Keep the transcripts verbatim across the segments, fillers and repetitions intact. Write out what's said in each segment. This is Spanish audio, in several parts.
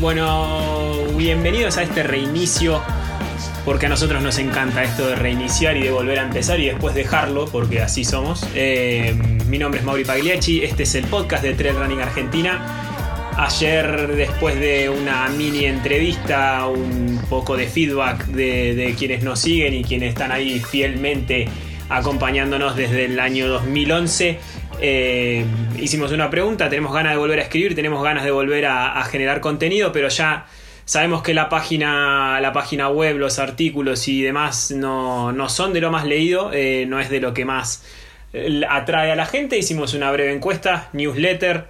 Bueno, bienvenidos a este reinicio, porque a nosotros nos encanta esto de reiniciar y de volver a empezar y después dejarlo, porque así somos. Eh, mi nombre es Mauri Pagliacci, este es el podcast de Trail Running Argentina. Ayer, después de una mini entrevista, un poco de feedback de, de quienes nos siguen y quienes están ahí fielmente acompañándonos desde el año dos mil once, Eh, hicimos una pregunta, tenemos ganas de volver a escribir, tenemos ganas de volver a, a generar contenido, pero ya sabemos que la página, la página web, los artículos y demás no, no son de lo más leído, eh, no es de lo que más atrae a la gente. Hicimos una breve encuesta, newsletter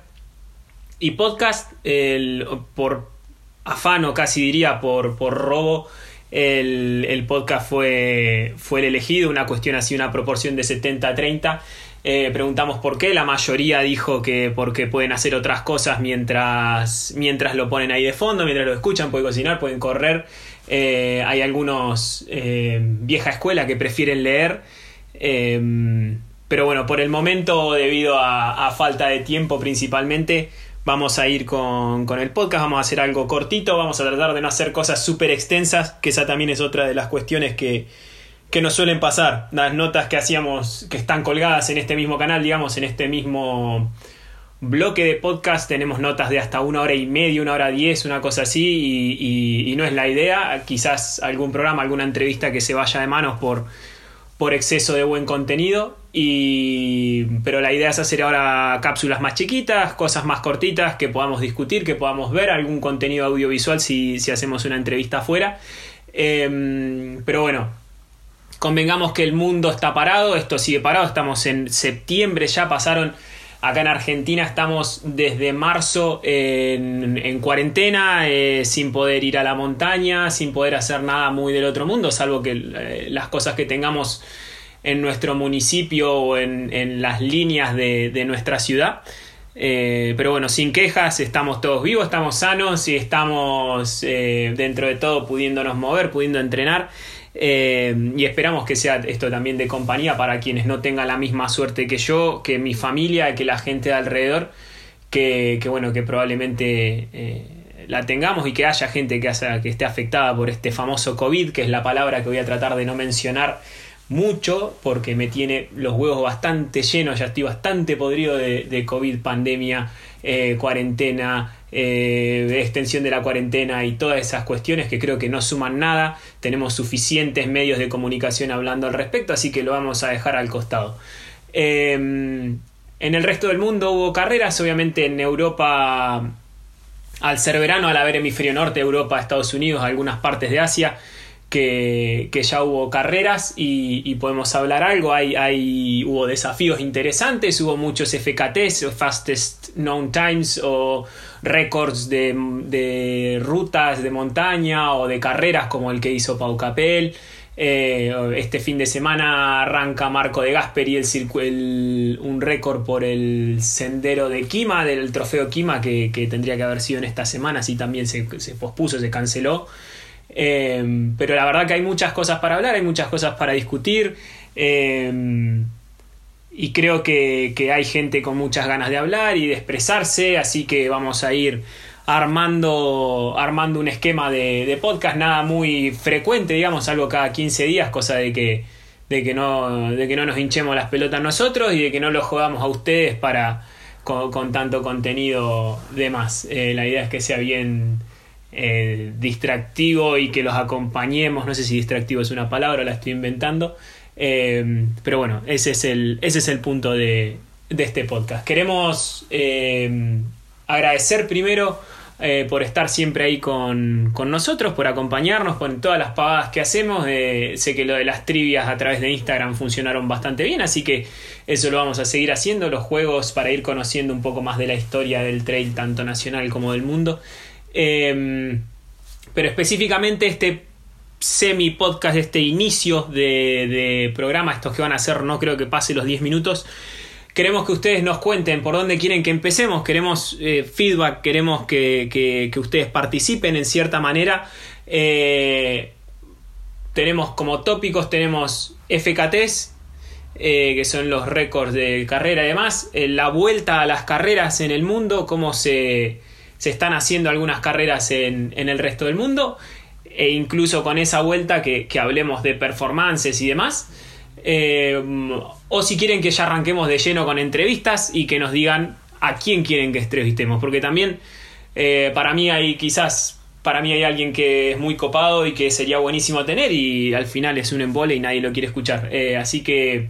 y podcast, el, por afano casi diría, por, por robo. El, el podcast fue, fue el elegido, una cuestión así, una proporción de setenta a treinta. Eh, preguntamos por qué, la mayoría dijo que porque pueden hacer otras cosas mientras, mientras lo ponen ahí de fondo, mientras lo escuchan, pueden cocinar, pueden correr. Eh, hay algunos eh, vieja escuela que prefieren leer, eh, pero bueno, por el momento, debido a, a falta de tiempo principalmente, vamos a ir con, con el podcast, vamos a hacer algo cortito, vamos a tratar de no hacer cosas súper extensas, que esa también es otra de las cuestiones que que nos suelen pasar. Las notas que hacíamos, que están colgadas en este mismo canal, digamos, en este mismo bloque de podcast, tenemos notas de hasta una hora y media, una hora diez, una cosa así, y, y, y no es la idea. Quizás algún programa, alguna entrevista que se vaya de manos por, por exceso de buen contenido, y, pero la idea es hacer ahora cápsulas más chiquitas, cosas más cortitas que podamos discutir, que podamos ver, algún contenido audiovisual si, si hacemos una entrevista afuera. Eh, pero bueno, convengamos que el mundo está parado, esto sigue parado, estamos en septiembre, ya pasaron, acá en Argentina estamos desde marzo en, en cuarentena, eh, sin poder ir a la montaña, sin poder hacer nada muy del otro mundo, salvo que eh, las cosas que tengamos en nuestro municipio o en, en las líneas de, de nuestra ciudad. Eh, pero bueno, sin quejas, estamos todos vivos, estamos sanos y estamos eh, dentro de todo pudiéndonos mover, pudiendo entrenar. Eh, y esperamos que sea esto también de compañía para quienes no tengan la misma suerte que yo, que mi familia, que la gente de alrededor, que, que bueno, que probablemente eh, la tengamos y que haya gente que, hace, que esté afectada por este famoso COVID, que es la palabra que voy a tratar de no mencionar mucho porque me tiene los huevos bastante llenos, ya estoy bastante podrido de, de COVID, pandemia, eh, cuarentena, Eh, extensión de la cuarentena y todas esas cuestiones que creo que no suman nada. Tenemos suficientes medios de comunicación hablando al respecto, así que lo vamos a dejar al costado. Eh, en el resto del mundo hubo carreras, obviamente en Europa, al ser verano, al haber hemisferio norte, Europa, Estados Unidos, algunas partes de Asia, que, que ya hubo carreras y, y podemos hablar algo. Hay, hay, hubo desafíos interesantes, hubo muchos F K Ts o Fastest Known Times o récords de, de rutas de montaña o de carreras como el que hizo Pau Capell. Eh, este fin de semana arranca Marco de Gasper y el, el, un récord por el sendero de Kima, del trofeo Kima, que, que tendría que haber sido en esta semana, si también se, se pospuso, se canceló. Eh, pero la verdad que hay muchas cosas para hablar, hay muchas cosas para discutir. Eh, Y creo que, que hay gente con muchas ganas de hablar y de expresarse, así que vamos a ir armando, armando un esquema de, de podcast, nada muy frecuente, digamos, algo cada quince días, cosa de que, de que no, de que no nos hinchemos las pelotas nosotros y de que no lo jodamos a ustedes para, con, con tanto contenido de más. Eh, la idea es que sea bien eh, distractivo y que los acompañemos, no sé si distractivo es una palabra, la estoy inventando. Eh, pero bueno, ese es el, ese es el punto de, de este podcast. Queremos eh, agradecer primero eh, por estar siempre ahí con, con nosotros, por acompañarnos con todas las pavadas que hacemos. Eh, sé que lo de las trivias a través de Instagram funcionaron bastante bien, así que eso lo vamos a seguir haciendo, los juegos para ir conociendo un poco más de la historia del trail, tanto nacional como del mundo. Eh, pero específicamente este semi-podcast, este inicio de, de programa, estos que van a hacer, no creo que pase los diez minutos. Queremos que ustedes nos cuenten por dónde quieren que empecemos. Queremos eh, feedback, queremos que, que, que ustedes participen en cierta manera. Eh, tenemos como tópicos, tenemos F K Ts, eh, que son los récords de carrera y demás. Eh, la vuelta a las carreras en el mundo, cómo se, se están haciendo algunas carreras en, en el resto del mundo. E incluso con esa vuelta que, que hablemos de performances y demás. Eh, o si quieren que ya arranquemos de lleno con entrevistas y que nos digan a quién quieren que entrevistemos, porque también eh, para mí hay quizás para mí hay alguien que es muy copado y que sería buenísimo tener y al final es un embole y nadie lo quiere escuchar, eh, así que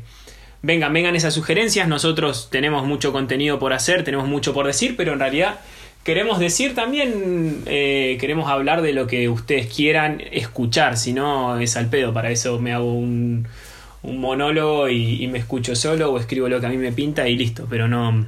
vengan, vengan esas sugerencias. Nosotros tenemos mucho contenido por hacer, tenemos mucho por decir, pero en realidad queremos decir también, eh, queremos hablar de lo que ustedes quieran escuchar, si no es al pedo. Para eso me hago un un monólogo y, y me escucho solo o escribo lo que a mí me pinta y listo, pero no,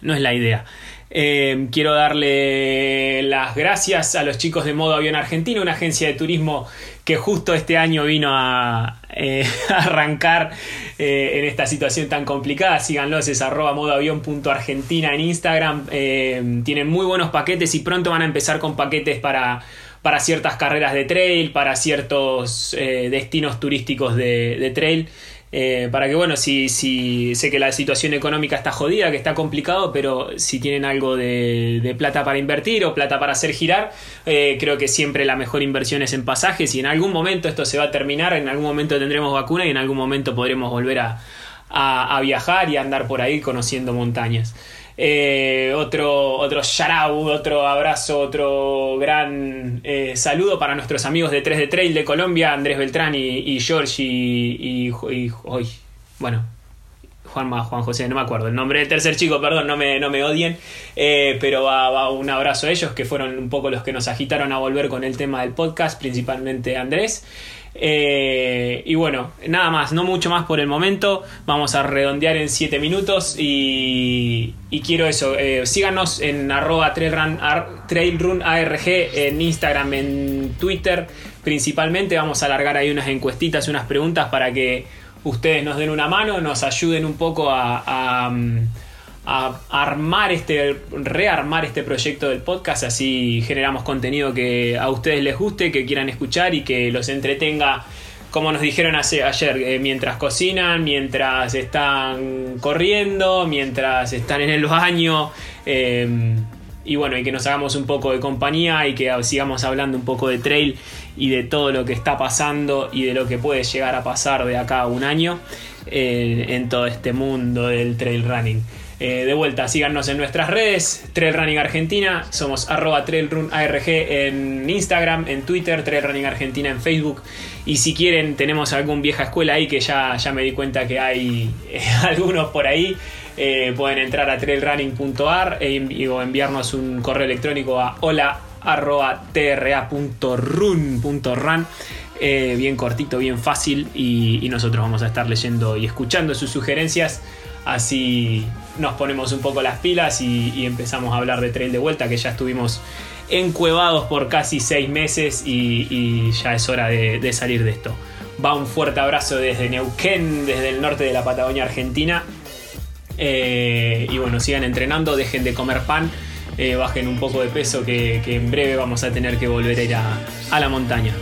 no es la idea. Eh, quiero darle las gracias a los chicos de Modo Avión Argentina, una agencia de turismo que justo este año vino a, eh, a arrancar eh, en esta situación tan complicada. Síganlos, es arroba modoavión.argentina en Instagram. Eh, tienen muy buenos paquetes y pronto van a empezar con paquetes para... para ciertas carreras de trail, para ciertos eh, destinos turísticos de, de trail, eh, para que, bueno, si, si sé que la situación económica está jodida, que está complicado, pero si tienen algo de, de plata para invertir o plata para hacer girar, eh, creo que siempre la mejor inversión es en pasajes, y en algún momento esto se va a terminar, en algún momento tendremos vacuna y en algún momento podremos volver a, a, a viajar y a andar por ahí conociendo montañas. Eh, otro, otro shout-out, otro abrazo, otro gran eh, saludo para nuestros amigos de tres D Trail de Colombia, Andrés Beltrán y, y George y, y, y, y bueno, Juanma, Juan José, no me acuerdo el nombre del tercer chico, perdón, no me, no me odien, eh, pero va, va un abrazo a ellos, que fueron un poco los que nos agitaron a volver con el tema del podcast, principalmente Andrés. Eh, y bueno, nada más, no mucho más por el momento. Vamos a redondear en siete minutos. Y, y quiero eso, eh, síganos en arroba trailrunarg en Instagram, en Twitter principalmente. Vamos a largar ahí unas encuestitas, unas preguntas para que ustedes nos den una mano, nos ayuden un poco a, a, a armar este, rearmar este proyecto del podcast. Así generamos contenido que a ustedes les guste, que quieran escuchar y que los entretenga, como nos dijeron hace, ayer, eh, mientras cocinan, mientras están corriendo, mientras están en el baño, eh, y bueno, y que nos hagamos un poco de compañía y que sigamos hablando un poco de trail y de todo lo que está pasando y de lo que puede llegar a pasar de acá a un año eh, en todo este mundo del trail running. Eh, de vuelta, síganos en nuestras redes, Trail Running Argentina, somos arroba trailrunarg en Instagram, en Twitter, Trail Running Argentina en Facebook, y si quieren tenemos algún vieja escuela ahí, que ya, ya me di cuenta que hay eh, algunos por ahí. Eh, pueden entrar a trailrunning punto a r e, o enviarnos un correo electrónico a hola arroba tra punto run punto ran, eh, bien cortito, bien fácil, y, y nosotros vamos a estar leyendo y escuchando sus sugerencias. Así nos ponemos un poco las pilas y, y empezamos a hablar de trail de vuelta, que ya estuvimos encuevados por casi seis meses y, y ya es hora de, de salir de esto. Va un fuerte abrazo desde Neuquén, desde el norte de la Patagonia Argentina. Eh, y bueno, sigan entrenando, dejen de comer pan, eh, bajen un poco de peso, que, que en breve vamos a tener que volver a ir a, a la montaña.